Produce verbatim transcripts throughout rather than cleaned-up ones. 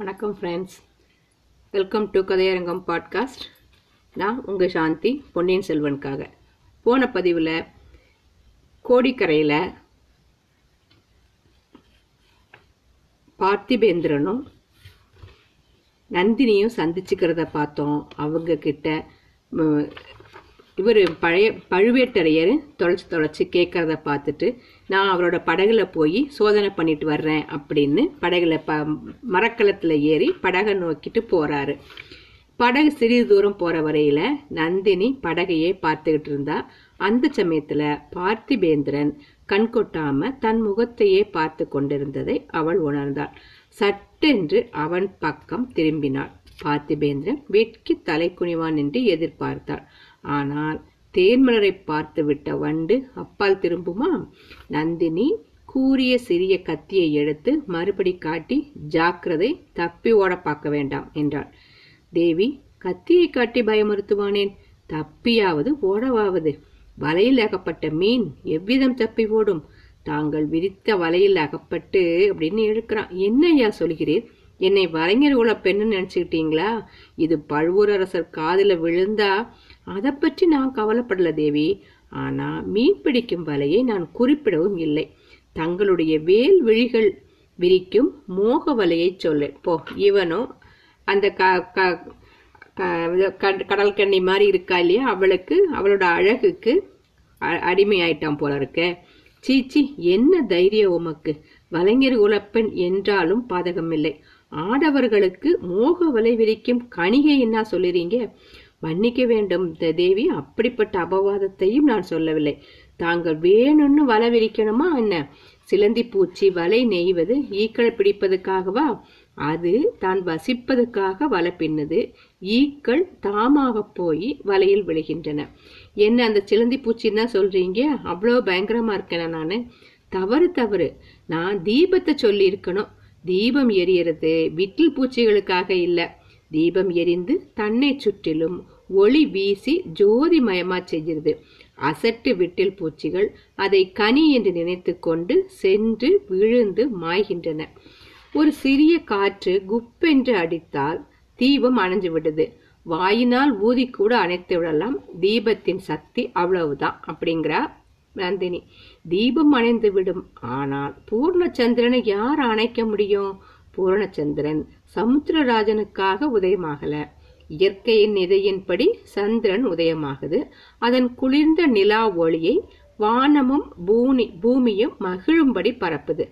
வணக்கம் friends, welcome to Kathaiyarangam podcast. நான் உங்கள் சாந்தி பொன்னியின் செல்வனுக்காக. போன பதிவில் கோடிக்கரையில் பார்த்திபேந்திரனும் நந்தினியும் சந்திச்சுக்கிறத பார்த்தோம். அவங்கக்கிட்ட இவர் பழைய பழுவேட்டரையர் தொலைச்சி தொலைச்சி கேட்குறத பார்த்துட்டு, நான் அவரோட படகுல போய் சோதனை பண்ணிட்டு வர்றேன் அப்படின்னு படகுல ப மரக்கலத்தில் ஏறி படகை நோக்கிட்டு போகிறாரு. படகு சிறிது தூரம் போகிற வரையில் நந்தினி படகையே பார்த்துக்கிட்டு இருந்தா. அந்த சமயத்தில் பார்த்திபேந்திரன் கண் கொட்டாமல் தன் முகத்தையே பார்த்து கொண்டிருந்ததை அவள் உணர்ந்தாள். சட்டென்று அவன் பக்கம் திரும்பினாள். பார்த்திபேந்திரன் வெட்கி தலை குனிவான் என்று எதிர்பார்த்தாள். ஆனால் தேன்மலரை பார்த்து விட்ட வண்டு அப்பால் திரும்புமா? நந்தினி கூரிய சிறிய கத்தியை எடுத்து மறுபடி காட்டி, ஜாக்கிரதை, தப்பி ஓட பார்க்க வேண்டாம் என்றாள். தேவி, கத்தியை காட்டி பயமுறுத்துவானேன், தப்பியாவது ஓடவாவது. வலையில் அகப்பட்ட மீன் எவ்விதம் தப்பி ஓடும்? தாங்கள் விரித்த வலையில் அகப்பட்டு அப்படின்னு எழுக்கிறான். என்னையா சொல்கிறீர்? என்னை வரைஞர்குல பெண்ணுன்னு நினைச்சுக்கிட்டீங்களா? இது பழுவூரரசர் காதில் விழுந்தா அதை பற்றி நான் கவலைப்படல தேவி. ஆனா மீன் பிடிக்கும் வலையை நான் குறிப்பிடவும் இல்லை. தங்களுடைய வேல் விழிகள் விரிக்கும் மோக வலையை சொல்லேன். போ, இவனோ அந்த க கடல் கண்ணி மாதிரி இருக்கா இல்லையா, அவளுக்கு அவளோட அழகுக்கு அடிமையாயிட்டான் போல இருக்க. சீச்சி, என்ன தைரியம் உமக்கு! வலைஞர் குலப்பெண் என்றாலும் பாதகமில்லை, ஆடவர்களுக்கு மோக வலை விரிக்கும் கணிகை என்ன சொல்லுறீங்க? மன்னிக்க வேண்டும் தேவி, அப்படிப்பட்ட அபவாதத்தையும் நான் சொல்லவில்லை. தாங்கள் வேணும்னு வலை விரிக்கணுமா என்ன? சிலந்தி பூச்சி வலை நெய்வது ஈக்களை பிடிப்பதுக்காகவா? அது தான் வசிப்பதுக்காக வலை பின்னுது. ஈக்கள் தாமாக போய் வலையில் விழுகின்றன. என்ன அந்த சிலந்தி பூச்சின்னா சொல்றீங்க? அவ்வளோ பயங்கரமா இருக்கேன் நானு? தவறு தவறு, நான் தீபத்தை சொல்லி இருக்கணும். தீபம் எரியறது விட்டில் பூச்சிகளுக்காக இல்லை. தீபம் எரிந்து தன்னை சுற்றிலும் ஒளி வீசி ஜோதிமயமா செய்கிறது. அசட்டு விட்டில் பூச்சிகள் அதை கனி என்று நினைத்து கொண்டு சென்று விழுந்து மாய்கின்றன. ஒரு சிறிய காற்று குப்பென்று அடித்தால் தீபம் அணைஞ்சு விடுது. வாயினால் ஊதி கூட அணைத்து விடலாம். தீபத்தின் சக்தி அவ்வளவுதான் அப்படிங்கிறா நந்தினி. தீபம் அணைந்து விடும், ஆனால் பூர்ணச்சந்திரனை யார் அணைக்க முடியும்? பூரணச்சந்திரன் சமுத்திரராஜனுக்காக உதயமாகல. இயற்கையின் நிதையின்படி சந்திரன் உதயமாகுது. அதன் குளிர்ந்த நிலா ஒளியை வானமும் பூமி பூமியும் மகிழும்படி பரப்புது.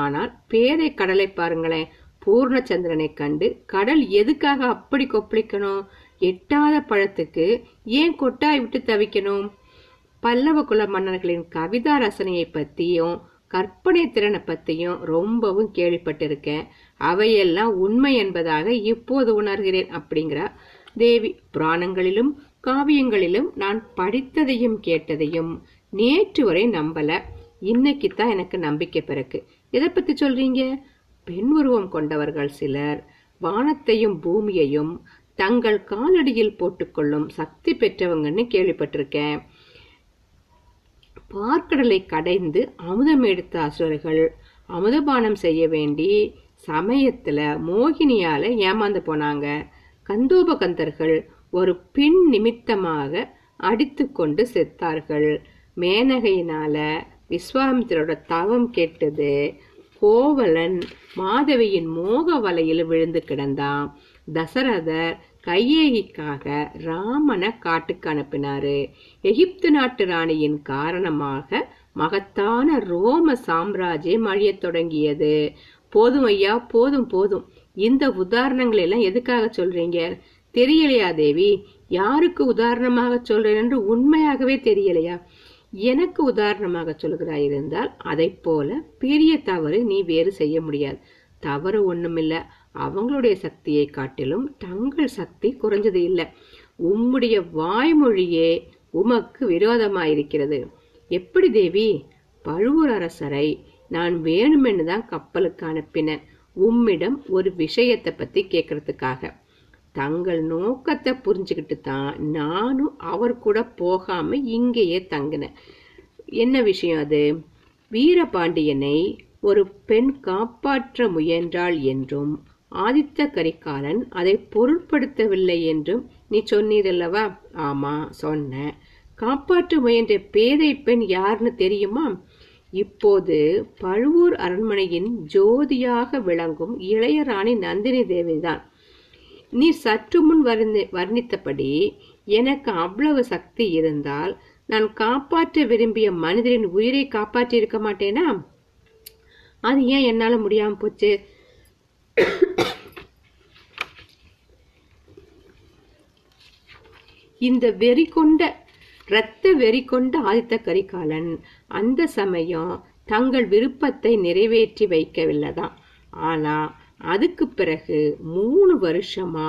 ஆனால் பேரை கடலை பாருங்களேன். பூர்ணச்சந்திரனை கண்டு கடல் எதுக்காக அப்படி கொப்பளிக்கணும்? எட்டாத பழத்துக்கு ஏன் கொட்டாய் விட்டு தவிக்கணும்? பல்லவ குல மன்னர்களின் கவிதா ரசனையை பத்தியும் கற்பனை திறனை பத்தியும் ரொம்பவும் கேள்விப்பட்டிருக்கேன். அவையெல்லாம் உண்மை என்பதாக இப்போது உணர்கிறேன் அப்படிங்கிற தேவி. புராணங்களிலும் காவியங்களிலும் நான் படித்ததையும் கேட்டதையும் நேற்று வரை நம்பல. இன்னைக்குத்தான் எனக்கு நம்பிக்கை பிறக்கு. எதை பத்தி சொல்றீங்க? பெண் உருவம் கொண்டவர்கள் சிலர் வானத்தையும் பூமியையும் தங்கள் காலடியில் போட்டுக்கொள்ளும் சக்தி பெற்றவங்கன்னு கேள்விப்பட்டிருக்கேன். பார்க்கடலை கடைந்து அமுதம் எடுத்த அசுரர்கள் அமுதபானம் செய்ய வேண்டி சமயத்துல மோகினியால ஏமாந்து போனாங்க. கந்தோபகந்தர்கள் ஒரு பெண் நிமித்தமாக அடித்து கொண்டு செத்தார்கள். மேனகையினால விஸ்வாமித்திரோட தவம் கெட்டது. கோவலன் மாதவியின் மோக வலையில் விழுந்து கிடந்தான். தசரதர் கையேகிக்காக ராமனை காட்டுக்கு அனுப்பினாரு. எகிப்து நாட்டு ராணியின் காரணமாக மகத்தான ரோம சாம்ராஜ்யம் அழியத் தொடங்கியது. போதும் ஐயா, போதும் போதும். இந்த உதாரணங்களை எல்லாம் எதுக்காக சொல்றீங்க? தெரியலையா தேவி? யாருக்கு உதாரணமாக சொல்றேன் என்று உண்மையாகவே தெரியலையா? எனக்கு உதாரணமாக சொல்கிறாயிருந்தால் அதை போல பெரிய தவறு நீ வேறு செய்ய முடியாது. தவறு ஒண்ணுமில்ல. அவங்களுடைய சக்தியை காட்டிலும் தங்கள் சக்தி குறைஞ்சது இல்லை. உம்முடைய வாய்மொழியே உமக்கு விரோதமாயிருக்கிறது. எப்படி தேவி? பழுவூர் அரசரை நான் வேணுமென்னு தான் கப்பலுக்கு அனுப்பினேன், உம்மிடம் ஒரு விஷயத்தை பத்தி கேட்கறதுக்காக. தங்கள் நோக்கத்தை புரிஞ்சுக்கிட்டு தான் நானும் அவர் கூட போகாம இங்கேயே தங்கினேன். என்ன விஷயம் அது? வீரபாண்டியனை ஒரு பெண் காப்பாற்ற முயன்றாள் என்றும் ஆதித்த கரிகாலன் அதை பொருட்படுத்தவில்லை என்றும் நீ சொன்னீரல்லவா? ஆமா, சொன்ன. காப்பாற்ற முயன்ற பேதை பெண் யாருன்னு தெரியுமா? இப்போது பழுவூர் அரண்மனையின் ஜோதியாக விளங்கும் இளையராணி நந்தினி தேவிதான். நீ சற்று முன் வர்ணித்தபடி எனக்கு அவ்வளவு சக்தி இருந்தால் நான் காப்பாற்ற விரும்பிய மனிதரின் உயிரை காப்பாற்றி இருக்க மாட்டேனா? அது ஏன் என்னால முடியாம போச்சு? இந்த வெறி கொண்ட இரத்த வெறி கொண்ட ஆதித்த கரிகாலன் அந்த சமயம் தங்கள் விருப்பத்தை நிறைவேற்றி வைக்கவில்லைதான். ஆனா அதுக்கு பிறகு மூணு வருஷமா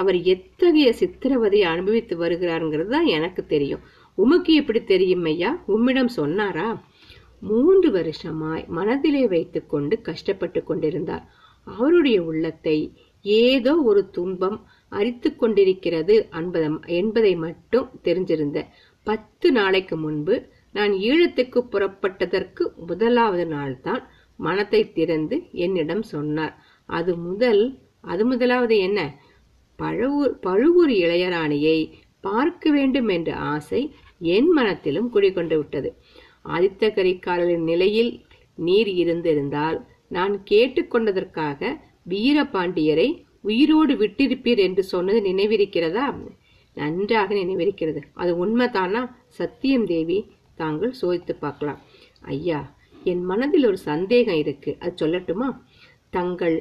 அவர் எத்தகைய சித்திரவதையை அனுபவித்து வருகிறாருங்கிறது தான் எனக்கு தெரியும். உமக்கு எப்படி தெரியும் ஐயா? உம்மிடம் சொன்னாரா? மூன்று வருஷமாய் மனதிலே வைத்து கொண்டு கஷ்டப்பட்டு கொண்டிருந்தார். அவருடைய உள்ளத்தை ஏதோ ஒரு துன்பம் அரித்து கொண்டிருக்கிறது என்பதை மட்டும் தெரிஞ்சிருந்த. பத்து நாளைக்கு முன்பு நான் ஈழத்துக்கு புறப்பட்டதற்கு முதலாவது நாள்தான் மனத்தை திறந்து என்னிடம் சொன்னார். அது முதல் அது முதலாவது என்ன? பழுவூர் பழுவூர் இளையராணியை பார்க்க வேண்டும் என்ற ஆசை என் மனத்திலும் குடிகொண்டு விட்டது. ஆதித்த கரிகாலரின் நிலையில் நீர் இருந்திருந்தால் நான் கேட்டுக்கொண்டதற்காக வீரபாண்டியரை உயிரோடு விட்டிருப்பீர் என்று சொன்னது நினைவிருக்கிறதா? நன்றாக நினைவிருக்கிறது. அது உண்மைதானா? சத்தியம் தேவி, தாங்கள் சோதித்து பார்க்கலாம். ஐயா, என் மனதில் ஒரு சந்தேகம் இருக்கு, அது சொல்லட்டுமா? தங்கள்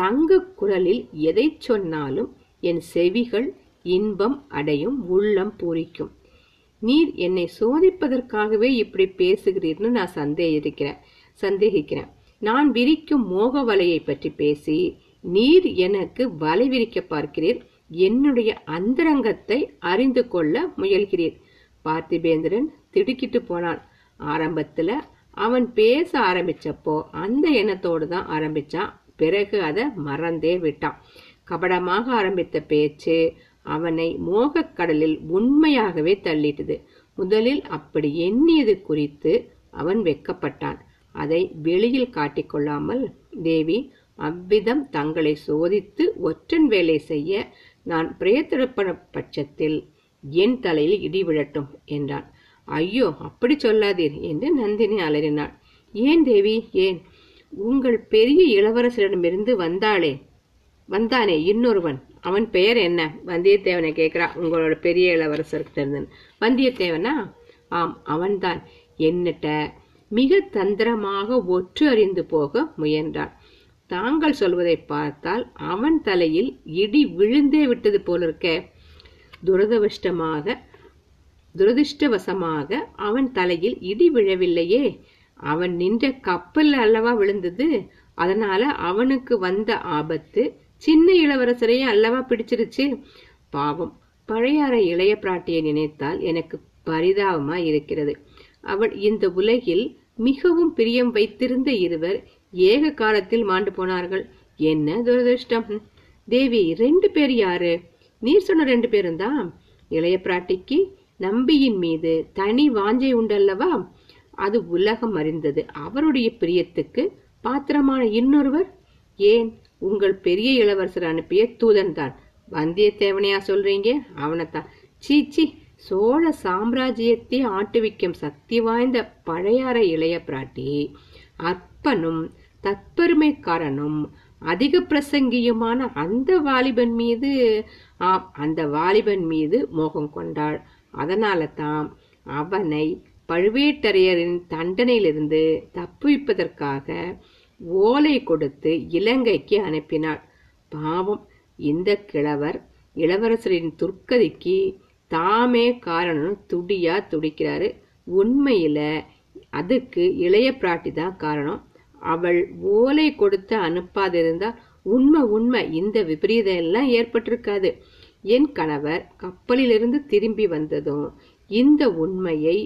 தங்க குரலில் எதை சொன்னாலும் என் செவிகள் இன்பம் அடையும், உள்ளம் பூரிக்கும். நீர் என்னை சோதிப்பதற்காகவே இப்படி பேசுகிறீர்னு நான் சந்தேகிக்கிறேன் சந்தேகிக்கிறேன் நான் விரிக்கும் மோக வலையை பற்றி பேசி நீர் எனக்கு வலை விரிக்க பார்க்கிறீர். என்னுடைய அந்தரங்கத்தை அறிந்து கொள்ள முயல்கிறீர். பார்த்திபேந்திரன் திடுக்கிட்டு போனான். ஆரம்பத்துல அவன் பேச ஆரம்பிச்சப்போ அந்த எண்ணத்தோடு தான் ஆரம்பிச்சான். பிறகு அதை மறந்தே விட்டான். கபடமாக ஆரம்பித்த பேச்சு அவனை மோகக் கடலில் உண்மையாகவே தள்ளிட்டது. முதலில் அப்படி எண்ணியது குறித்து அவன் வெக்கப்பட்டான். அதை வெளியில் காட்டிக்கொள்ளாமல், தேவி, அவ்விதம் தங்களை சோதித்து ஒற்றன் வேலை செய்ய நான் பிரயத்தனப்பட பட்சத்தில் என் தலையில் இடி விழட்டும் என்றான். ஐயோ, அப்படி சொல்லாதீர் என்று நந்தினி அலறினாள். ஏன் தேவி, ஏன்? உங்கள் பெரிய இளவரசரிடமிருந்து வந்தாளே வந்தானே இன்னொருவன், அவன் பெயர் என்ன? வந்தியத்தேவனை கேட்கிறா. உங்களோட பெரிய இளவரசருக்கு தெரிந்தன் வந்தியத்தேவனா? ஆம், அவன்தான். என்னட்ட மிக தந்திரமாக ஒற்று அறிந்து போக முயன்றான். தாங்கள் சொல்வதை பார்த்தால் அவன் தலையில் இடி விழுந்தே விட்டது போலிருக்க. துரதிருஷ்டமாக துரதிருஷ்டவசமாக அவன் தலையில் இடி விழவில்லையே. அவன் நின்ற கப்பல் அல்லவா விழுந்தது. அதனால அவனுக்கு வந்த ஆபத்து சின்ன இளவரசரையும் அல்லவா பிடிச்சிருச்சு. பாவம், பழையாற இளைய பிராட்டியை நினைத்தால் எனக்கு பரிதாபமா இருக்கிறது. அவள் இந்த உலகில் மிகவும் பிரியம் வைத்திருந்த இருவர் ஏக காலத்தில் மாண்டு போனார்கள். என்ன துரதிருஷ்டம்! தேவி, ரெண்டு பேர் யாரு? நீர் சொன்ன ரெண்டு பேரும் தான். இளைய பிராட்டிக்கு நம்பியின் மீது தனி வாஞ்சை உண்டல்லவா? அது உலகம் அறிந்தது. அவருடைய பிரியத்துக்கு பாத்திரமான இன்னொருவர்? ஏன், உங்கள் பெரிய இளவரசர் அனுப்பிய தூதன் தான். வந்தியத்தேவனையா சொல்றீங்க? அவனைத்தான். சீச்சி, சோழ சாம்ராஜ்யத்தை ஆட்டுவிக்கும் சக்தி வாய்ந்த பழையாறை இளைய பிராட்டி அற்பனும் தற்பெருமைக்காரனும் அதிக பிரசங்கியுமான அந்த வாலிபன் மீது அந்த வாலிபன் மீது மோகம் கொண்டாள். அதனால தான் அவனை பழுவேட்டரையரின் தண்டனையிலிருந்து தப்புவிப்பதற்காக ஓலை கொடுத்து இலங்கைக்கு அனுப்பினாள். பாவம், இந்த கிழவர் இளவரசரின் துர்க்கதிக்கு தாமே காரணம் துடியா துடிக்கிறாரு. உண்மையில அதுக்கு இளைய பிராட்டி தான் காரணம். அவள் ஓலை கொடுத்து அனுப்பாதிருந்தா உண்மை உண்மை இந்த விபரீதம் எல்லாம் ஏற்பட்டிருக்காது. என் கணவர் கப்பலிலிருந்து திரும்பி வந்ததும் இந்த உண்மையை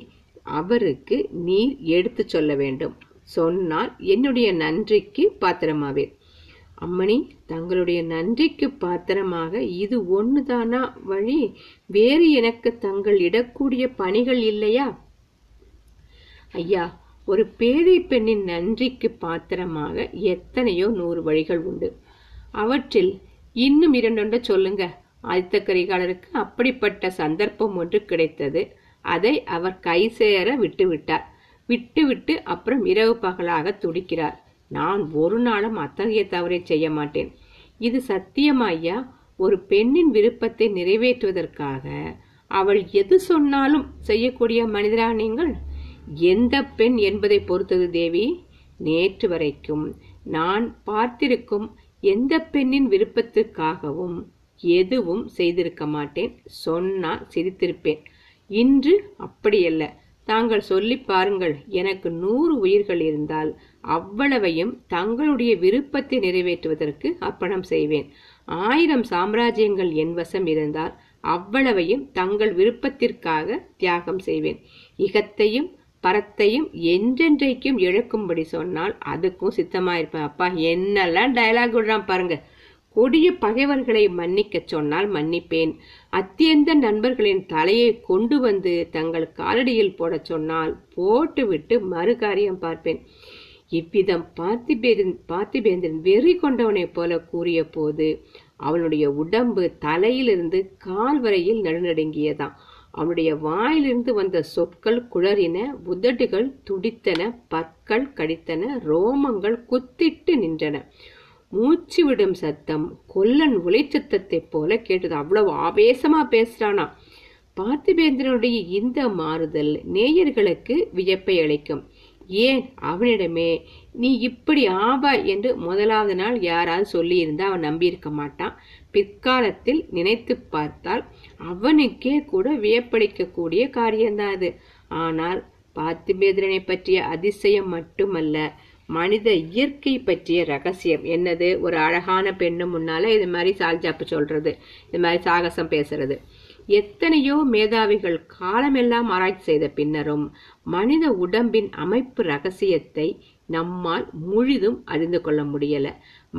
அவருக்கு நீர் எடுத்து சொல்ல வேண்டும். சொன்னால் என்னுடைய நன்றிக்கு பாத்திரமாவே. அம்மணி, தங்களுடைய நன்றிக்கு பாத்திரமாக இது ஒண்ணுதானா வழி? வேறு எனக்கு தங்கள் இடக்கூடிய பணிகள் இல்லையா? ஐயா, ஒரு பேதை பெண்ணின் நன்றிக்கு பாத்திரமாக எத்தனையோ நூறு வழிகள் உண்டு. அவற்றில் இன்னும் இரண்டொன்று சொல்லுங்க. ஆதித்த கரிகாலருக்கு அப்படிப்பட்ட சந்தர்ப்பம் ஒன்று கிடைத்தது. அதை அவர் கை சேர விட்டு விட்டார். விட்டு விட்டு அப்புறம் இரவு பகலாக துடிக்கிறார். நான் ஒரு நாளும் அத்தகைய தவறை செய்ய மாட்டேன். இது சத்தியமாய்யா? ஒரு பெண்ணின் விருப்பத்தை நிறைவேற்றுவதற்காக அவள் எது சொன்னாலும் செய்யக்கூடிய மனிதரா நீங்கள்? எந்த பெண் என்பதை பொறுத்தது தேவி. நேற்று வரைக்கும் நான் பார்த்திருக்கும் எந்த பெண்ணின் விருப்பத்திற்காகவும் எதுவும் செய்திருக்க மாட்டேன். சொன்னா சிரித்திருப்பேன். இன்று அப்படியல்ல. தாங்கள் சொல்லி பாருங்கள். எனக்கு நூறு உயிர்கள் இருந்தால் அவ்வளவையும் தங்களுடைய விருப்பத்தை நிறைவேற்றுவதற்கு அர்ப்பணம் செய்வேன். ஆயிரம் சாம்ராஜ்யங்கள் என் வசம் இருந்தால் அவ்வளவையும் தங்கள் விருப்பத்திற்காக தியாகம் செய்வேன். இகத்தையும் பரத்தையும் என்றென்றைக்கும் இழக்கும்படி சொன்னால் அதுக்கும் சித்தமாயிருப்பேன். அப்பா, என்னெல்லாம் டயலாக் விடுறான் பாருங்க. கொடிய பகைவர்களை மன்னிக்க சொன்னால் மன்னிப்பேன். அத்தியந்த நண்பர்களின் தலையை கொண்டு வந்து தங்கள் காலடியில் போட சொன்னால் போட்டுவிட்டு மறு காரியம் பார்ப்பேன். இவ்விதம் பார்த்திபேந்திரன் பார்த்திபேந்திரன் வெறி கொண்டவனை போல கூறிய போது அவனுடைய உடம்பு தலையிலிருந்து கால் வரையில் நடுநடுங்கியதாம். அவனுடைய வாயிலிருந்து வந்த சொற்கள் குளறின, உதடுகள் துடித்தன, பற்கள் கடித்தன, ரோமங்கள் குத்திட்டு நின்றன. மூச்சு விடும் சத்தம் கொல்லன் உலை சத்தத்தை போல கேட்டது. அவ்வளவு ஆவேசமா பேசுறானா? பார்த்திபேந்திரனுடைய இந்த மாறுதல் நேயர்களுக்கு வியப்பை அளிக்கும். ஏன் அவனிடமே நீ இப்படி ஆவாய் என்று முதலாவது நாள் யாராவது சொல்லியிருந்தா அவன் நம்பியிருக்க மாட்டான். பிற்காலத்தில் நினைத்து பார்த்தால் அவனுக்கே கூட வியப்பளிக்கக்கூடிய காரியம்தான் அது. ஆனால் பார்த்திபேந்திரனை பற்றிய அதிசயம் மட்டுமல்ல, மனித இயற்கை பற்றிய ரகசியம். என்னது? ஒரு அழகான பெண்ணு முன்னால இது மாதிரி சால்ஜாப்பு சொல்றது, இது மாதிரி சாகசம் பேசுறது. எத்தனையோ மேதாவிகள் காலமெல்லாம் ஆராய்ச்சி செய்த பின்னரும் மனித உடம்பின் அமைப்பு ரகசியத்தை நம்மால் முழுதும் அறிந்து கொள்ள முடியல.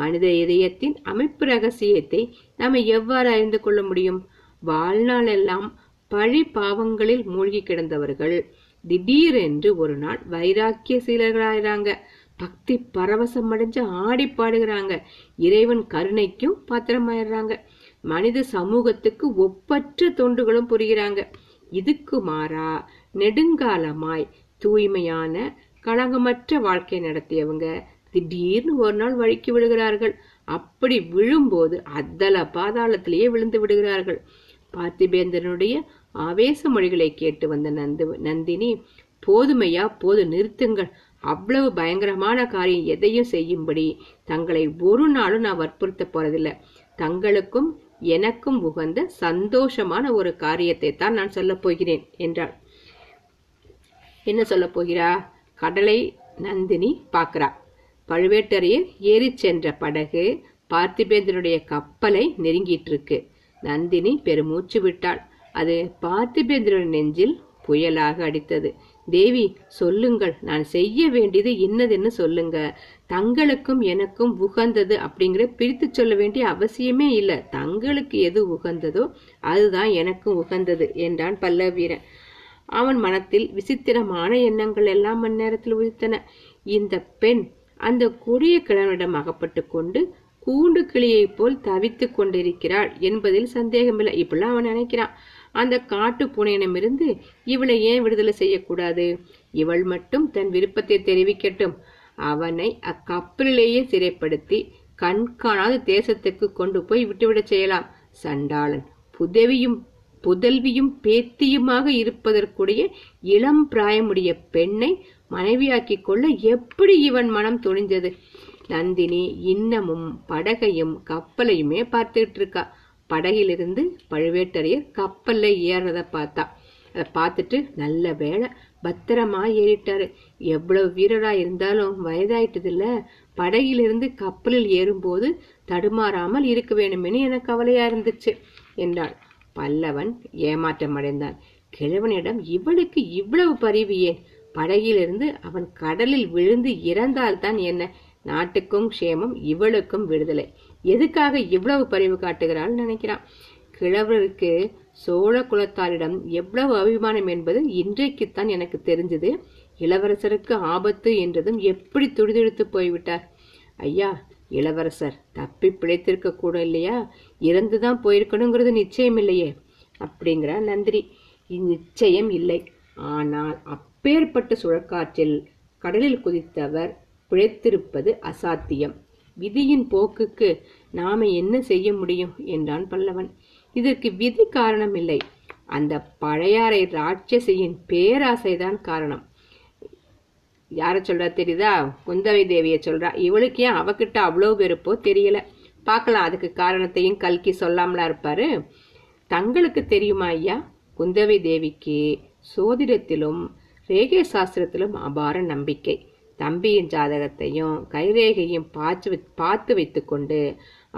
மனித இதயத்தின் அமைப்பு ரகசியத்தை நாம் எவ்வாறு அறிந்து கொள்ள முடியும்? வாழ்நாளெல்லாம் பழி பாவங்களில் மூழ்கி கிடந்தவர்கள் திடீரென்று ஒரு நாள் வைராக்கிய சீலர்களாயிறாங்க. பக்தி பரவசம் அடைஞ்சு ஆடி பாடுகிறாங்க. இறைவன் கருணைக்கும் பாத்திரமாயிடுறாங்க. மனித சமூகத்துக்கு ஒப்பற்ற தொண்டுகளும் புரிகிறாங்க. இதுக்கு மாறா நெடுங்காலமாய் தூய்மையான களங்கமற்ற வாழ்க்கை நடத்தியவங்க திடீர்னு ஒரு நாள் வழுக்கி விடுகிறார்கள். அப்படி விழும்போது அத்தல பாதாளத்திலேயே விழுந்து விடுகிறார்கள். பார்த்திபேந்திரனுடைய ஆவேச மொழிகளை கேட்டு வந்த நந்து நந்தினி போதுமையா, போது, நிறுத்துங்கள். அவ்வளவு பயங்கரமான காரியம் எதையும் செய்யும்படி தங்களை ஒரு நாளும் நான் வற்புறுத்த போறதில்லை. தங்களுக்கும் எனக்கும் உகந்த சந்தோஷமான ஒரு காரியத்தை தான் நான் சொல்ல போகிறேன் என்றாள். என்ன சொல்ல போகிறா? கடலை நந்தினி பார்க்கிறா. பழுவேட்டரையர் ஏறி சென்ற படகு பார்த்திபேந்திரனுடைய கப்பலை நெருங்கிட்டு இருக்கு. நந்தினி பெருமூச்சு விட்டாள். அது பார்த்திபேந்திரன் நெஞ்சில் புயலாக அடித்தது. தேவி, சொல்லுங்கள், நான் செய்ய வேண்டியது என்னதுன்னு சொல்லுங்க. தங்களுக்கும் எனக்கும் உகந்தது அப்படிங்கிற பிரித்து சொல்ல வேண்டிய அவசியமே இல்லை. தங்களுக்கு எது உகந்ததோ அதுதான் எனக்கும் உகந்தது என்றான் பல்லவீரன். அவன் மனத்தில் விசித்திரமான எண்ணங்கள் எல்லாம் அந்நேரத்தில் உதித்தன. இந்த பெண் அந்த கொடிய கிழவனிடம் அகப்பட்டு கொண்டு கூண்டு கிளியை போல் தவித்து கொண்டிருக்கிறாள் என்பதில் சந்தேகமில்லை. இப்பெல்லாம் அவன் நினைக்கிறான். அந்த காட்டு பூனையிடமிருந்து இவளை ஏன் விடுதலை செய்யக்கூடாது? இவள் மட்டும் தன் விருப்பத்தை தெரிவிக்கட்டும். அவனை அக்கப்பலிலேயே சிறைப்படுத்தி கண்காணாத தேசத்துக்கு கொண்டு போய் விட்டுவிடச் செய்யலாம். சண்டாளன் புதவியும் புதல்வியும் பேத்தியுமாக இருப்பதற்குடைய இளம் பிராயமுடைய பெண்ணை மனைவியாக்கி கொள்ள எப்படி இவன் மனம் துணிஞ்சது? நந்தினி இன்னமும் படகையும் கப்பலையுமே பார்த்துக்கிட்டு இருக்கா. படகிலிருந்து பழுவேட்டரையர் கப்பல்ல ஏறத பார்த்தா. அதை பார்த்துட்டு நல்ல வேளை பத்திரமா ஏறிட்டாரு. எவ்வளவு வீரரா இருந்தாலும் வயதாயிட்டது இல்ல. படகிலிருந்து கப்பலில் ஏறும்போது தடுமாறாமல் இருக்க வேணுமென்னு எனக்கு கவலையா இருந்துச்சு என்றாள். பல்லவன் ஏமாற்றம் அடைந்தான். கிழவனிடம் இவளுக்கு இவ்வளவு பரிவு ஏன்? படகிலிருந்து அவன் கடலில் விழுந்து இறந்தால்தான் என்ன? நாட்டுக்கும் க்ஷேமம், இவளுக்கும் விடுதலை. எதுக்காக இவ்வளவு பரிவு காட்டுகிறாள் நினைக்கிறான். கிழவருக்கு சோழ குலத்தாரிடம் எவ்வளவு அபிமானம் என்பது இன்றைக்குத்தான் எனக்கு தெரிஞ்சது. இளவரசருக்கு ஆபத்து என்றதும் எப்படி துடிதுடித்து போய்விட்டார். ஐயா, இளவரசர் தப்பி பிழைத்திருக்க கூட இல்லையா? இறந்துதான் போயிருக்கணுங்கிறது நிச்சயம் இல்லையே அப்படிங்கிற நந்தினி. நிச்சயம் இல்லை, ஆனால் அப்பேற்பட்ட சுழற்காற்றில் கடலில் குதித்தவர் பிழைத்திருப்பது அசாத்தியம். விதியின் போக்குக்கு நாம என்ன செய்ய முடியும் என்றான் பல்லவன். இதற்கு விதி காரணம் இல்லை, அந்த பழையாறை ராட்சசியின் பேராசைதான் காரணம். யார சொல்றா தெரியுதா? குந்தவை தேவிய சொல்றா. இவளுக்கு ஏன் அவகிட்ட அவ்வளோ வெறுப்போ தெரியல. பார்க்கலாம், அதுக்கு காரணத்தையும் கல்கி சொல்லாமலா இருப்பாரு. தங்களுக்கு தெரியுமா ஐயா, குந்தவை தேவிக்கு சோதிடத்திலும் ரேகை சாஸ்திரத்திலும் அபார நம்பிக்கை. தம்பியின் ஜாதகத்தையும் கைரேகையும் பார்த்து பார்த்து வைத்து கொண்டு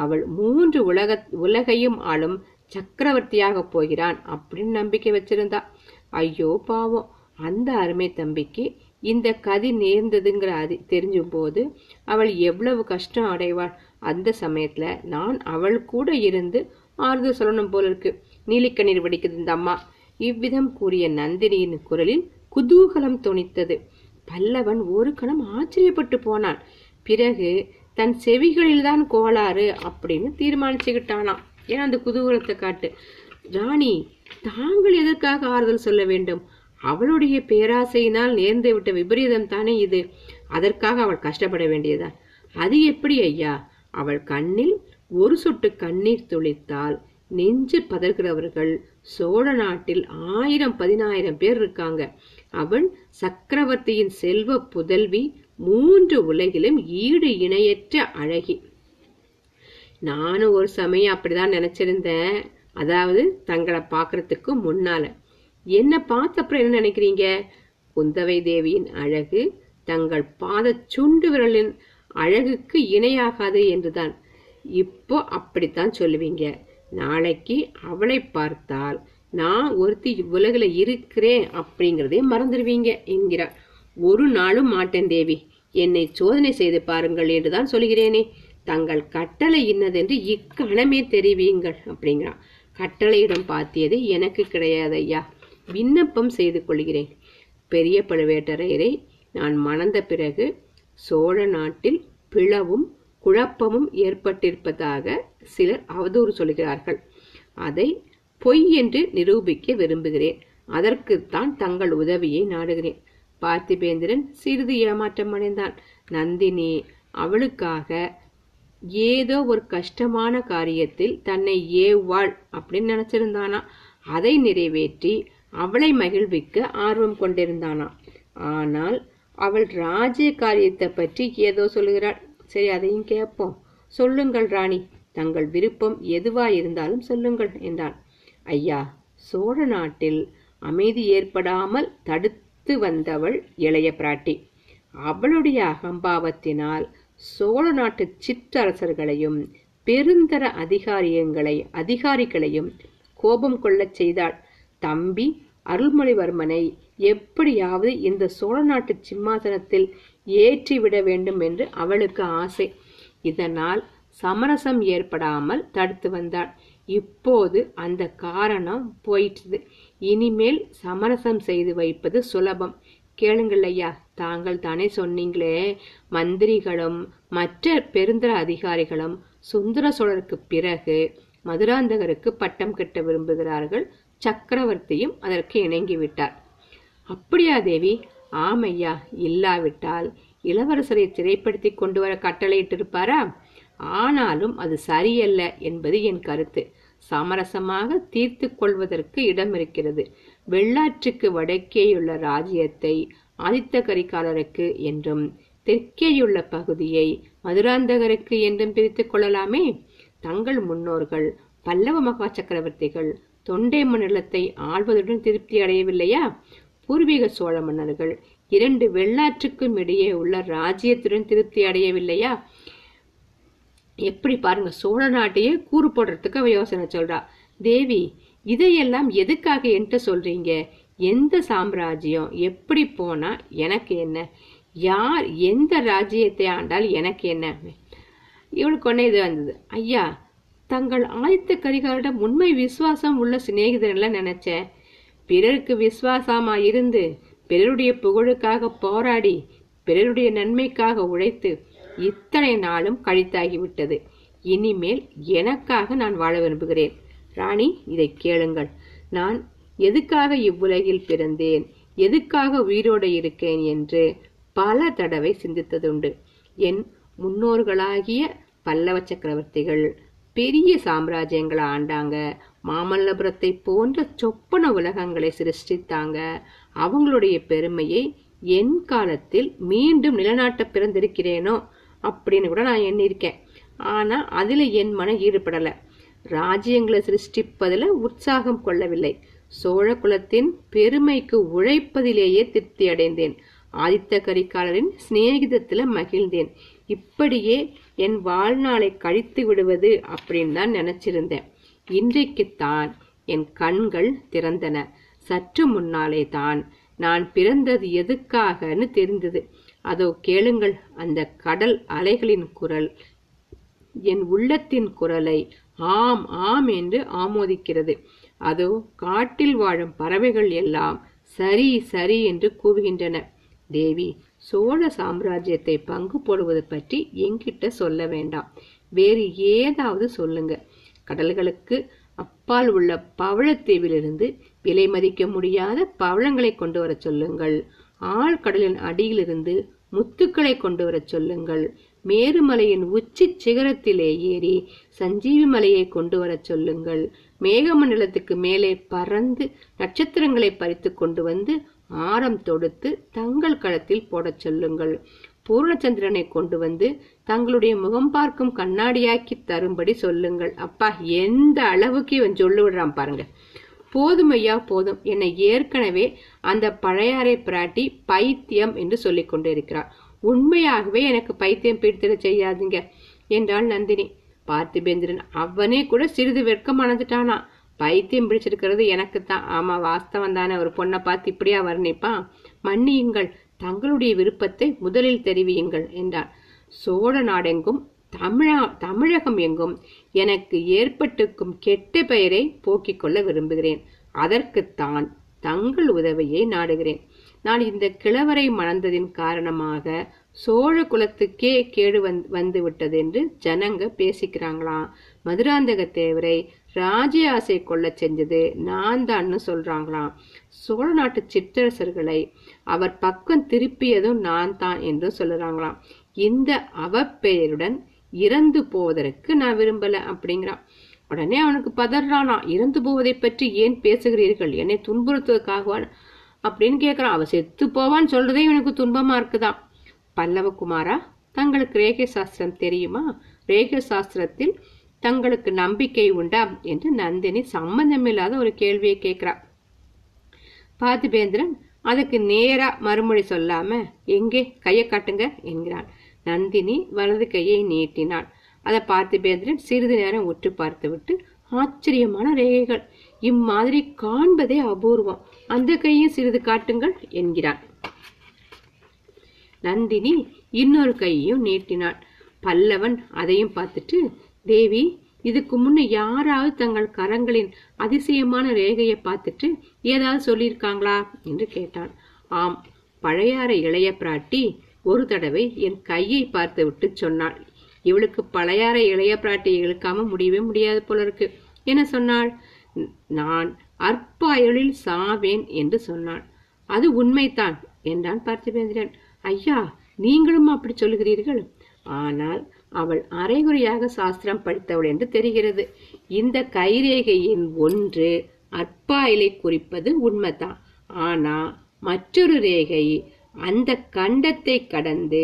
அவள் மூன்று உலக உலகையும் ஆளும் சக்கரவர்த்தியாக போகிறான் அப்படின்னு நம்பிக்கை வச்சிருந்தா. ஐயோ பாவம், அந்த அருமை தம்பிக்கு இந்த கதி நேர்ந்ததுங்கிற அது தெரிஞ்சும் போது அவள் எவ்வளவு கஷ்டம் அடைவாள். அந்த சமயத்துல நான் அவள் கூட இருந்து ஆறுதல் சொல்லணும் போல இருக்கு. நீலிக்கண்ணீர் வடிக்குது இந்த அம்மா. இவ்விதம் கூறிய நந்தினியின் குரலில் குதூகலம் தொனித்தது. பல்லவன் ஒரு கணம் ஆச்சரியப்பட்டு போனான். பிறகு தன் செவிகளில் தான் கோளாறு அப்படின்னு தீர்மானிச்சுக்கிட்டானாம். ஏன்னா அந்த குதூகலத்தை காட்டு. ராணி, தாங்கள் எதற்காக ஆறுதல் சொல்ல வேண்டும்? அவளுடைய பேராசையினால் நேர்ந்து விட்ட விபரீதம் தானே இது. அதற்காக அவள் கஷ்டப்பட வேண்டியதா? அது எப்படி ஐயா? அவள் கண்ணில் ஒரு சொட்டு கண்ணீர் துளித்தால் நெஞ்சு பதர்கிறவர்கள் சோழ நாட்டில் ஆயிரம் பதினாயிரம் பேர் இருக்காங்க. அவள் சக்கரவர்த்தியின் செல்வ புதல்வி, மூன்று உலகிலும் ஈடு இணையற்ற அழகி. நானும் ஒரு சமயம் அப்படிதான் நினைச்சிருந்தேன். அதாவது தங்களை பாக்குறதுக்கு முன்னால என்ன பார்த்தப்பறம் என்ன நினைக்கிறீங்க? குந்தவை தேவியின் அழகு தங்கள் பாத சுண்டு விரலின் அழகுக்கு இணையாகாது என்றுதான். இப்போ அப்படித்தான் சொல்லுவீங்க. நாளைக்கு அவளை பார்த்தால் நான் ஒருத்தி உலகில இருக்கிறேன் அப்படிங்கிறதே மறந்துடுவீங்க என்கிறார். ஒரு நாளும் மாட்டேன் தேவி, என்னை சோதனை செய்து பாருங்கள் என்றுதான் சொல்கிறேனே. தங்கள் கட்டளை இன்னதென்று இக்கணமே தெரிவியுங்கள் அப்படிங்கிறான். கட்டளையிடம் பார்த்தியது எனக்கு கிடையாது ஐயா, விண்ணப்பம் செய்து கொள்கிறேன். பெரிய பழுவேட்டரையரை நான் மணந்த பிறகு சோழ நாட்டில் பிளவும் குழப்பமும் ஏற்பட்டிருப்பதாக சிலர் அவதூறு சொல்கிறார்கள். அதை பொய் என்று நிரூபிக்க விரும்புகிறேன். அதற்குத்தான் தங்கள் உதவியை நாடுகிறேன். பார்த்திபேந்திரன் சிறிது ஏமாற்றம் அடைந்தான். நந்தினி அவளுக்காக ஏதோ ஒரு கஷ்டமான காரியத்தில் தன்னை ஏவாள் அப்படின்னு நினைச்சிருந்தானா. அதை நிறைவேற்றி அவளை மகிழ்விக்க ஆர்வம் கொண்டிருந்தானா. ஆனால் அவள் ராஜ்ய காரியத்தை பற்றி ஏதோ சொல்லுகிறாள். சரி, அதையும் கேட்போம். சொல்லுங்கள் ராணி, தங்கள் விருப்பம் எதுவா இருந்தாலும் சொல்லுங்கள் என்றான். ஐயா, சோழ நாட்டில் அமைதி ஏற்படாமல் தடுத்து வந்தவள் இளைய பிராட்டி. அவளுடைய அகம்பாவத்தினால் சோழ நாட்டு சிற்றரசர்களையும் பெருந்தர அதிகாரியங்களை அதிகாரிகளையும் கோபம் கொள்ளச் செய்தாள். தம்பி அருள்மொழிவர்மனை எப்படியாவது இந்த சோழ நாட்டு சிம்மாசனத்தில் ஏற்றிவிட வேண்டும் என்று அவளுக்கு ஆசை. இதனால் சமரசம் ஏற்படாமல் தடுத்து வந்தாள். இப்போது அந்த காரணம் போயிற்று. இனிமேல் சமரசம் செய்து வைப்பது சுலபம். கேளுங்கள் ஐயா, தாங்கள் தானே சொன்னீங்களே, மந்திரிகளும் மற்ற பெருந்தர அதிகாரிகளும் சுந்தர சோழருக்கு பிறகு மதுராந்தகருக்கு பட்டம் கட்ட விரும்புகிறார்கள். சக்கரவர்த்தியும் அதற்கு இணங்கிவிட்டார். அப்படியா தேவி? ஆமையா, இல்லாவிட்டால் இளவரசரை சிறைப்படுத்தி கொண்டு வர கட்டளையிட்டிருப்பாரா? ஆனாலும் அது சரியல்ல என்பது என் கருத்து. சமரசமாக தீர்த்து கொள்வதற்கு இடம் இருக்கிறது. வெள்ளாற்றுக்கு வடக்கேயுள்ள ராஜ்யத்தை ஆதித்த கரிகாலருக்கு என்றும் தெற்கேயுள்ள பகுதியை மதுராந்தகருக்கு என்றும் பிரித்து கொள்ளலாமே. தங்கள் முன்னோர்கள் பல்லவ மகா சக்கரவர்த்திகள் தொண்டை மண்டலத்தை ஆள்வதுடன் திருப்தி அடையவில்லையா? பூர்வீக சோழ மன்னர்கள் இரண்டு வெள்ளாற்றுக்கும் இடையே உள்ள ராஜ்யத்துடன் திருப்தி அடையவில்லையா? எப்படி பாருங்க, சோழ நாட்டையே கூறு போடுறதுக்கு அவ யோசனை சொல்றா. தேவி, இதையெல்லாம் எதுக்காக என்கிட்ட சொல்றீங்க? எந்த சாம்ராஜ்யம் எப்படி போனா எனக்கு என்ன? யார் எந்த ராஜ்யத்தை ஆண்டால் எனக்கு என்ன? இவளுக்கு ஒன்னே இது வந்தது. ஐயா, தங்கள் ஆதித்த கரிகாலரிடம் உண்மை விசுவாசம் உள்ள சிநேகிதர்கள நினைச்சேன். பிறருக்கு விசுவாசமா இருந்து பிறருடைய புகழுக்காக போராடி பிறருடைய நன்மைக்காக உழைத்து இத்தனை நாளும் கழித்தாகிவிட்டது. இனிமேல் எனக்காக நான் வாழ விரும்புகிறேன். ராணி, இதை கேளுங்கள். நான் எதுக்காக இவ்வுலகில் பிறந்தேன், எதுக்காக உயிரோடு இருக்கேன் என்று பல தடவை சிந்தித்ததுண்டு. என் முன்னோர்களாகிய பல்லவ சக்கரவர்த்திகள் பெரிய சாம்ராஜ்யங்களை ஆண்டாங்க, மாமல்லபுரத்தை போன்ற சொப்பன உலகங்களை சிருஷ்டித்தாங்க. அவங்களுடைய பெருமையை என் காலத்தில் மீண்டும் நிலநாட்ட பிறந்திருக்கிறேனோ அப்படின்னு கூட நான் எண்ணியிருக்கேன். ஆனால் அதில் என் மனம் ஈடுபடலை. ராஜ்யங்களை சிருஷ்டிப்பதில் உற்சாகம் கொள்ளவில்லை. சோழ குலத்தின் பெருமைக்கு உழைப்பதிலேயே திருப்தி அடைந்தேன். ஆதித்த கரிகாலரின் சிநேகிதத்தில் மகிழ்ந்தேன். இப்படியே என் வாழ்நாளை கழித்து விடுவது அப்படின்னு தான் நினைச்சிருந்தேன். இன்றைக்குத்தான் என் கண்கள் திறந்தன. சற்று முன்னாலே தான் நான் பிறந்தது எதுக்காகன்னு தெரிந்தது. அதோ கேளுங்கள், அந்த கடல் அலைகளின் குரல் என் உள்ளத்தின் குரலை ஆம் ஆம் என்று ஆமோதிக்கிறது. அதோ காட்டில் வாழும் பறவைகள் எல்லாம் சரி சரி என்று கூவுகின்றன. தேவி, சோழ சாம்ராஜ்யத்தை பங்கு போடுவது பற்றி என்கிட்ட சொல்ல வேண்டாம், வேறு ஏதாவது சொல்லுங்க. கடல்களுக்கு அப்பால் உள்ள பவழத்தீவிலிருந்து விலை மதிக்க முடியாத பவழங்களை கொண்டு வர சொல்லுங்கள். ஆழ்கடலின் அடியிலிருந்து முத்துக்களை கொண்டு வர சொல்லுங்கள். மேருமலையின் உச்சி சிகரத்திலே ஏறி சஞ்சீவி மலையை கொண்டு வர சொல்லுங்கள். மேகமண்டலத்துக்கு மேலே பறந்து நட்சத்திரங்களை பறித்து கொண்டு வந்து ஆரம் தொடுத்து தங்கள் கழுத்தில் போட சொல்லுங்கள். பூர்ணச்சந்திரனை கொண்டு வந்து தங்களுடைய முகம் பார்க்கும் கண்ணாடியாக்கி தரும்படி சொல்லுங்கள். அப்பா, எந்த அளவுக்கு இவன் சொல்லு விடுறான் பாருங்க. போதுமையா போதும், என்னை ஏற்கனவே அந்த பழையாறை பிராட்டி பைத்தியம் என்று சொல்லி கொண்டு இருக்கிறார். உண்மையாகவே எனக்கு பைத்தியம் பிடித்திட செய்யாதுங்க என்றாள் நந்தினி. பார்த்திபேந்திரன், அவனே கூட சிறிது வெட்கம் அடைஞ்சிட்டானா? பைத்தியம் பிடிச்சிருக்கிறது எனக்குத்தான். ஆமா, வாஸ்தவம் தானே. ஒரு பொண்ணை பார்த்து இப்படியா வர்ணிப்பான்? மன்னியுங்கள், தங்களுடைய விருப்பத்தை முதலில் தெரிவியுங்கள் என்றான். சோழ நாடெங்கும் தமிழா தமிழகம் எங்கும் எனக்கு ஏற்பட்டுக்கும் கெட்ட பெயரை போக்கிக் கொள்ள விரும்புகிறேன். அதற்குத்தான் தங்கள் உதவியை நாடுகிறேன். நான் இந்த கிழவரை மணந்ததின் காரணமாக சோழ குலத்துக்கே கேடு வந்து வந்து விட்டது என்று ஜனங்க பேசிக்கிறாங்களாம். மதுராந்தக தேவரை ராஜ ஆசை கொள்ள செஞ்சது நான் தான்னு சொல்றாங்களாம். சோழ நாட்டு சிற்றரசர்களை அவர் பக்கம் திருப்பியதும் நான் தான் என்று சொல்லுறாங்களாம். இந்த அவப்பெயருடன் இறந்து போவதற்கு நான் விரும்பல அப்படிங்கிறான். உடனே அவனுக்கு பதறானா. இறந்து போவதை பற்றி ஏன் பேசுகிறீர்கள், என்னை துன்புறுத்துவதற்காகவா அப்படின்னு கேட்கிறான். அவ செத்து போவான்னு சொல்றதே இவனுக்கு துன்பமா இருக்குதான். பல்லவகுமாரா, தங்களுக்கு ரேகை சாஸ்திரம் தெரியுமா? ரேகை சாஸ்திரத்தில் தங்களுக்கு நம்பிக்கை உண்டா என்று நந்தினி சம்பந்தமில்லாத ஒரு கேள்வியை கேட்கிறா. பார்த்திபேந்திரன் அதுக்கு நேரா மறுமொழி சொல்லாம எங்கே கையை காட்டுங்க என்கிறான். நந்தினி வலது கையை நீட்டினாள். அதை பார்த்திபேந்திரன் சிறிது நேரம் உற்று பார்த்து விட்டு, ஆச்சரியமான ரேகைகள், இம்மாதிரி காண்பதே அபூர்வம், அந்த கையும் சிறிது காட்டுங்கள் என்கிறான். நந்தினி இன்னொரு கையையும் நீட்டினாள். பல்லவன் அதையும் பார்த்துட்டு, தேவி, இதுக்கு முன்ன யாராவது தங்கள் கரங்களின் அதிசயமான ரேகையை பார்த்துட்டு ஏதாவது சொல்லியிருக்காங்களா என்று கேட்டான். ஆம், பழையாற இளைய பிராட்டி ஒரு தடவை என் கையை பார்த்து விட்டு சொன்னாள். இவளுக்கு பழையாற இளைய பிராட்டியை இழுக்காம முடியவே முடியாது போல இருக்கு. என்ன சொன்னாள்? நான் அற்பாயலில் சாவேன் என்று சொன்னாள். அது உண்மைதான் என்றான் பார்த்திபேந்திரன். ஐயா, நீங்களும் அப்படி சொல்லுகிறீர்கள். ஆனால் அவள் அரைகுறையாக சாஸ்திரம் படித்தவள் என்று தெரிகிறது. இந்த கைரேகையின் ஒன்று அற்பாயலை குறிப்பது உண்மைதான். ஆனா மற்றொரு ரேகை அந்த கண்டத்தை கடந்து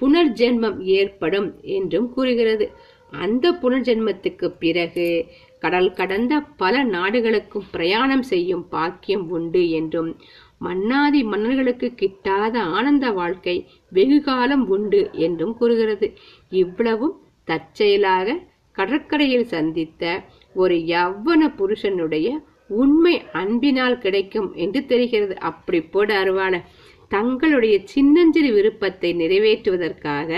புனர்ஜென்மம் ஏற்படும் என்றும் கூறுகிறது. அந்த புனர்ஜென்மத்துக்கு பிறகு கடல் கடந்த பல நாடுகளுக்கும் பிரயாணம் செய்யும் பாக்கியம் உண்டு என்றும், மன்னாதி மன்னர்களுக்கு கிட்டாத ஆனந்த வாழ்க்கை வெகு காலம் உண்டு என்றும் கூறுகிறது. இவ்வளவும் தற்செயலாக கடற்கரையில் சந்தித்த ஒரு யவ்வன புருஷனுடைய உண்மை அன்பினால் கிடைக்கும் என்று தெரிகிறது. அப்படி போட அருவான தங்களுடைய சின்னஞ்சிறு விருப்பத்தை நிறைவேற்றுவதற்காக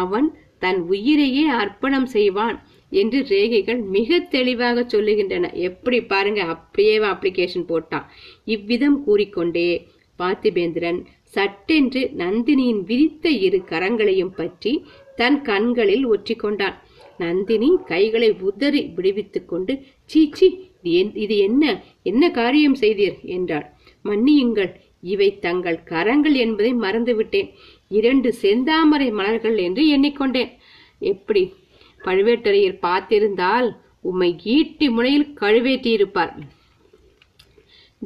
அவன் தன் உயிரையே அர்ப்பணம் செய்வான் என்று ரேகைகள் மிக தெளிவாக சொல்லுகின்றன. எப்படி பாருங்க, அப்படியே அப்ளிகேஷன் போட்டான். இவ்விதம் கூறிக்கொண்டே பார்த்திபேந்திரன் சட்டென்று நந்தினியின் விரித்த இரு கரங்களையும் பற்றி தன் கண்களில் ஒற்றிக்கொண்டான். நந்தினி கைகளை உதறி விடுவித்துக் கொண்டு, சீச்சி, இது என்ன என்ன காரியம் செய்தீர் என்றாள். மன்னியுங்கள், இவை தங்கள் கரங்கள் என்பதை மறந்துவிட்டேன். இரண்டு செந்தாமரை மலர்கள் என்று எண்ணிக்கொண்டேன். எப்படி பழுவேட்டரையர் பார்த்திருந்தால் உம்மை ஈட்டி முனையில் கழுவேற்றியிருப்பார்.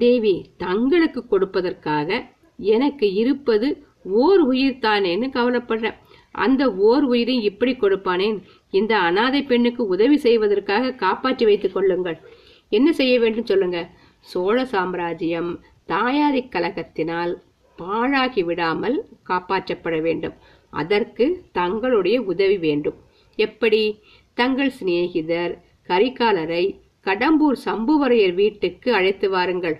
தேவி, தங்களுக்கு கொடுப்பதற்காக எனக்கு இருப்பது ஓர் உயிர் தானேன்னு கவலைப்படுற. அந்த ஓர் உயிரை இப்படி கொடுப்பானேன்? இந்த அனாதை பெண்ணுக்கு உதவி செய்வதற்காக காப்பாற்றி வைத்துக் கொள்ளுங்கள். என்ன செய்ய வேண்டும் சொல்லுங்க. சோழ சாம்ராஜ்யம் தாயாதி கலகத்தினால் பாழாகி விடாமல் காப்பாற்றப்பட வேண்டும். அதற்கு தங்களுடைய உதவி வேண்டும். எப்படி? தங்கள் சிநேகிதர் கரிகாலரை கடம்பூர் சம்புவரையர் வீட்டுக்கு அழைத்து வாருங்கள்.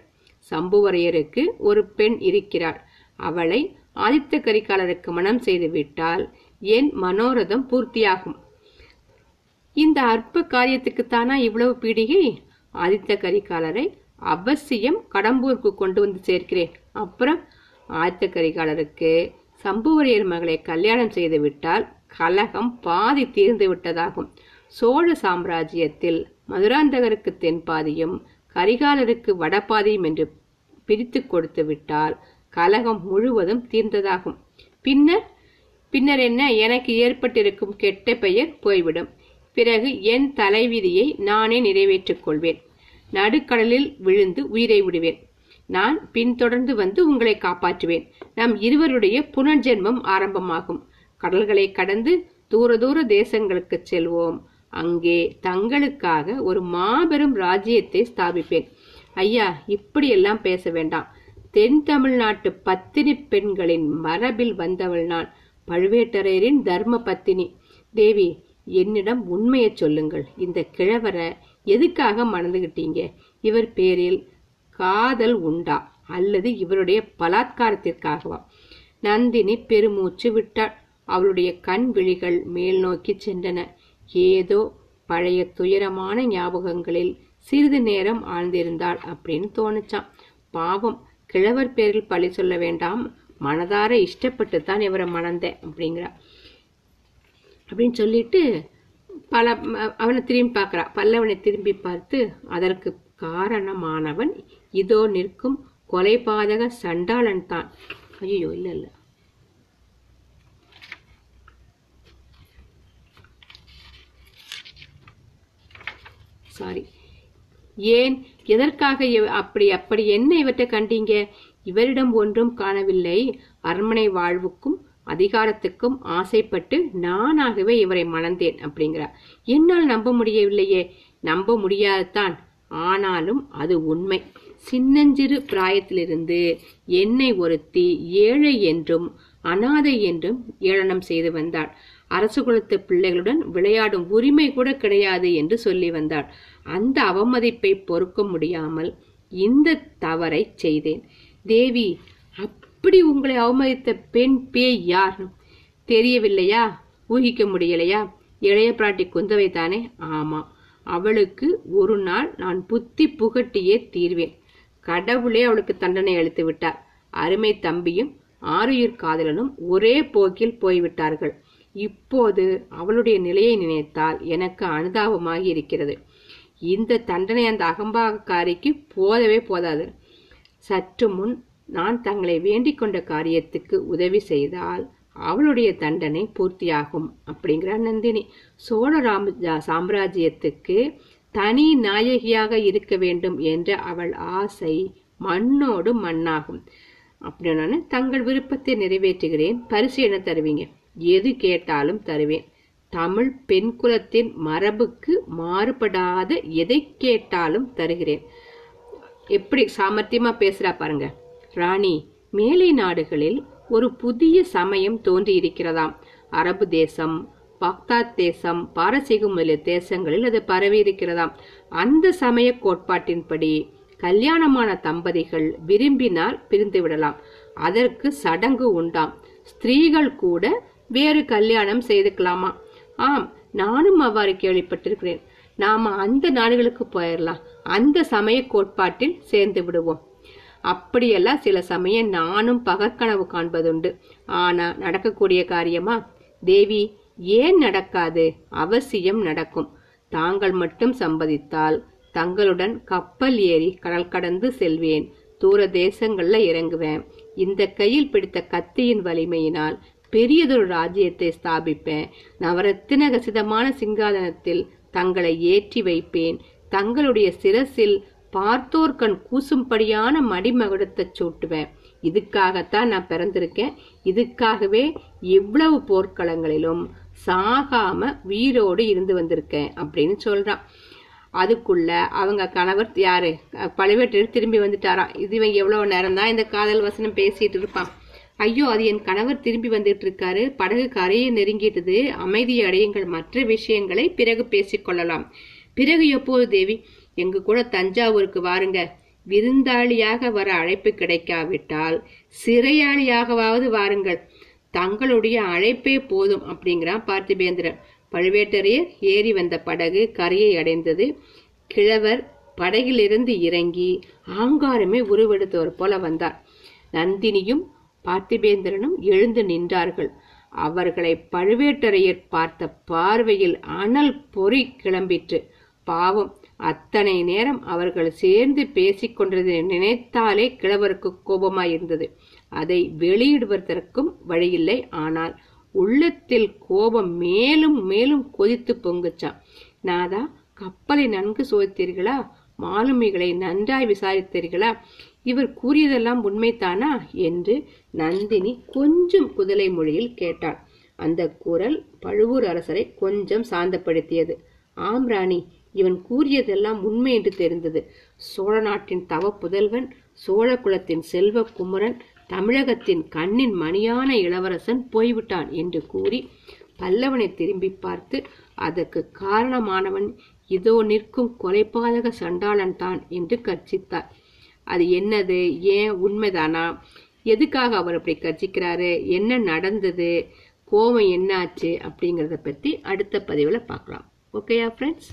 சம்புவரையருக்கு ஒரு பெண் இருக்கிறாள். அவளை ஆதித்த கரிகாலருக்கு மனம் செய்து விட்டால் என் மனோரதம் பூர்த்தியாகும். இந்த அற்ப காரியத்துக்குத்தானா இவ்வளவு பீடிகை? ஆதித்த கரிகாலரை அவசியம் கடம்பூருக்கு கொண்டு வந்து சேர்க்கிறேன். அப்புறம் ஆதித்த கரிகாலருக்கு சம்புவரையர் மகளை கல்யாணம் செய்து விட்டால் கலகம் பாதி தீர்ந்து விட்டதாகும். சோழ சாம்ராஜ்யத்தில் மதுராந்தகருக்கு தென்பாதியும் கரிகாலருக்கு வடபாதியும் என்று பிரித்து கொடுத்து விட்டால் கலகம் முழுவதும் தீர்ந்ததாகும். பின்னர் பின்னர் என்ன? எனக்கு ஏற்பட்டிருக்கும் கெட்ட பெயர் போய்விடும். பிறகு என் தலைவிதியை நானே நிறைவேற்றிக் கொள்வேன். நடுக்கடலில் விழுந்து உயிரை விடுவேன். நான் பின்தொடர்ந்து வந்து உங்களை காப்பாற்றுவேன். நம் இருவருடைய புனர்ஜென்மம் ஆரம்பமாகும். கடல்களை கடந்து தூர தூர தேசங்களுக்கு செல்வோம். அங்கே தங்களுக்காக ஒரு மாபெரும் ராஜ்யத்தை ஸ்தாபிப்பேன். ஐயா, இப்படியெல்லாம் பேச வேண்டாம். தென் தமிழ்நாட்டு பத்தினி பெண்களின் மரபில் வந்தவள் நான். பழுவேட்டரையரின் தர்ம பத்தினி. தேவி, என்னிடம் உண்மையை சொல்லுங்கள். இந்த கிழவரை எதுக்காக மணந்துகிட்டீங்க? இவர் பேரில் காதல் உண்டா அல்லது இவருடைய பலாத்காரத்திற்காகவா? நந்தினி பெருமூச்சு விட்டாள். அவளுடைய கண் விழிகள் மேல் நோக்கி சென்றன. ஏதோ பழைய துயரமான ஞாபகங்களில் சிறிது நேரம் ஆழ்ந்திருந்தாள் அப்படின்னு தோணுச்சான். பாவம், கிழவர் பேரில் பழி சொல்ல வேண்டாம், மனதார இஷ்டப்பட்டு தான் இவரை மணந்தேன் அப்படிங்கிறா அப்படின்னு சொல்லிட்டு பல அவனை திரும்பி பார்க்குறா. பல்லவனை திரும்பி பார்த்து, அதற்கு காரணமானவன் இதோ நிற்கும் கொலைபாதக சண்டாளன் தான். ஐயோ, இல்லை இல்லை சாரி ஏன், எதற்காக அப்படி அப்படி என்ன இவற்றை கண்டீங்க? இவரிடம் ஒன்றும் காணவில்லை. அரண்மனை வாழ்வுக்கும் அதிகாரத்துக்கும் ஆசைப்பட்டு நானாகவே இவரை மணந்தேன் அப்படிங்கிறார். என்னால் நம்ப முடியவில்லையே. நம்ப முடியாதுதான், ஆனாலும் அது உண்மை. சின்னஞ்சிறு பிராயத்திலிருந்து என்னை ஒருத்தி ஏழை என்றும் அனாதை என்றும் ஏளனம் செய்து வந்தாள். அரசு குலத்து பிள்ளைகளுடன் விளையாடும் உரிமை கூட கிடையாது என்று சொல்லி வந்தாள். அந்த அவமதிப்பை பொறுக்க முடியாமல் இந்த தவறை செய்தேன். தேவி, அப்படி உங்களை அவமதித்த பெண் பேய் யார் தெரியவில்லையா? ஊகிக்க முடியலையா? இளைய பிராட்டி குந்தவை தானே? ஆமா, அவளுக்கு ஒரு நாள் நான் புத்தி புகட்டியே தீர்வேன். கடவுளே அவளுக்கு தண்டனை அளித்து விட்டார். அருமை தம்பியும் ஆருயிர் காதலனும் ஒரே போக்கில் போய்விட்டார்கள். இப்போது அவளுடைய நிலையை நினைத்தால் எனக்கு அனுதாபமாகி இருக்கிறது. இந்த தண்டனை அந்த அகம்பாவக்காரிக்கு போதவே போதாது. சற்று முன் நான் தங்களை வேண்டிக் கொண்ட காரியத்துக்கு உதவி செய்தால் அவளுடைய தண்டனை பூர்த்தியாகும் அப்படிங்கிறார் நந்தினி. சோழ ராம சாம்ராஜ்யத்துக்கு தனி நாயகியாக இருக்க வேண்டும் என்ற அவள் ஆசை மண்ணோடு மண்ணாகும். அப்படின்னா தங்கள் விருப்பத்தை நிறைவேற்றுகிறேன். பரிசு என்ன தருவீங்க? எது கேட்டாலும் தருவேன். தமிழ் பெண் குலத்தின் மரபுக்கு மாறுபடாத எதை கேட்டாலும் தருகிறேன். எப்படி சாமர்த்தியமா பேசுறா பாருங்க. ராணி, மேலை நாடுகளில் ஒரு புதிய சமயம் தோன்றி இருக்கிறதாம். அரபு தேசம், பாக்தாத் தேசம், பாரசீக முதலிய தேசங்களில் அது பரவி இருக்கிறதாம். அந்த சமய கோட்பாட்டின்படி கல்யாணமான தம்பதிகள் விரும்பினால் பிரிந்து விடலாம். அதற்கு சடங்கு உண்டாம். ஸ்திரீகள் கூட வேறு கல்யாணம் செய்துக்கலாமா? ஆம், நானும் அவ்வாறு கேள்விப்பட்டிருக்கிறேன். நாம அந்த நாடுகளுக்கு போயிடலாம். அந்த சமய கோட்பாட்டில் சேர்ந்து விடுவோம். அப்படியெல்லாம் சில சமயம் நானும் பகற்கனவு காண்பதுண்டு. ஆனா நடக்கக்கூடிய காரியமா? தேவி, ஏன் நடக்காது? அவசியம் நடக்கும். தாங்கள் மட்டும் சம்பதித்தால் தங்களுடன் கப்பல் ஏறி கடல் கடந்து செல்வேன். தூர தேசங்கள்ல இறங்குவேன். இந்த கையில் பிடித்த கத்தியின் வலிமையினால் பெரியதொரு ராஜ்யத்தை ஸ்தாபிப்பேன். நவரத்தின கசிதமான சிங்காதனத்தில் தங்களை ஏற்றி வைப்பேன். தங்களுடைய சிரசில் பார்த்தோர்கண் கூசும்படியான மடிமகுடத்தை சூட்டுவேன். இதுக்காகத்தான் நான் பிறந்திருக்கேன். இதுக்காகவே இவ்வளவு போர்க்களங்களிலும் சாகாம உயிரோடு இருந்து வந்திருக்கேன் அப்படின்னு சொல்றான். அதுக்குள்ள அவங்க கணவர் யாரு பழுவேட்டரையர் திரும்பி வந்துட்டாராம். இது இவன் எவ்வளவு நேரம் தான் இந்த காதல் வசனம் பேசிட்டு இருப்பான். ஐயோ, அது என் கணவர் திரும்பி வந்துட்டு இருக்காரு, படகு கரையை நெருங்கிட்டது, அமைதி அடையுங்கள், மற்ற விஷயங்களை பிறகு பேசிக்கொள்ளலாம். பிறகு எப்போது தேவி? எங்க கூட தஞ்சாவூருக்கு வாருங்க. விருந்தாளியாக வர அழைப்பு கிடைக்காவிட்டால் சிறையாளியாகவாவது வாருங்கள். தங்களுடைய அழைப்பே போதும் அப்படிங்கிறான் பார்த்திபேந்திரன். பழுவேட்டரையர் ஏறி வந்த படகு கரையை அடைந்தது. கிழவர் படகிலிருந்து இறங்கி ஆங்காரமே உருவெடுத்தவர் போல வந்தார். நந்தினியும் பார்த்திபேந்திரனும் எழுந்து நின்றார்கள். அவர்களை பழுவேட்டரையர் பார்த்த பார்வையில் அனல் பொறி கிளம்பிற்று. பாவம், அத்தனை நேரம் அவர்கள் சேர்ந்து பேசிக்கொண்டதை நினைத்தாலே கிழவருக்கு கோபமாயிருந்தது. அதை வெளியிடுவதற்கும் வழியில்லை. ஆனால் உள்ளத்தில் கோபம் மேலும் மேலும் கொதித்து பொங்குச்சான். நாதா, கப்பலை நன்கு சோதித்தீர்களா? மாலுமிகளை நன்றாய் விசாரித்தீர்களா? இவர் கூறியதெல்லாம் உண்மைத்தானா என்று நந்தினி கொஞ்சம் குதலை மொழியில் கேட்டாள். அந்த குரல் பழுவூர் அரசரை கொஞ்சம் சாந்தப்படுத்தியது. ஆம் ராணி, இவன் கூறியதெல்லாம் உண்மை என்று தெரிந்தது. சோழ நாட்டின் தவ புதல்வன், சோழ குலத்தின் செல்வ குமரன், தமிழகத்தின் கண்ணின் மணியான இளவரசன் போய்விட்டான் என்று கூறி பல்லவனை திரும்பி பார்த்து, அதற்கு காரணமானவன் இதோ நிற்கும் கொலைபாதக சண்டாளன் தான் என்று கர்ச்சித்தார். அது என்னது? ஏன்? உண்மைதானா? எதுக்காக அவர் அப்படி கர்ச்சிக்கிறாரு? என்ன நடந்தது? கோவம் என்னாச்சு? அப்படிங்கிறத பற்றி அடுத்த பதிவில் பார்க்கலாம். ஓகேயா ஃப்ரெண்ட்ஸ்?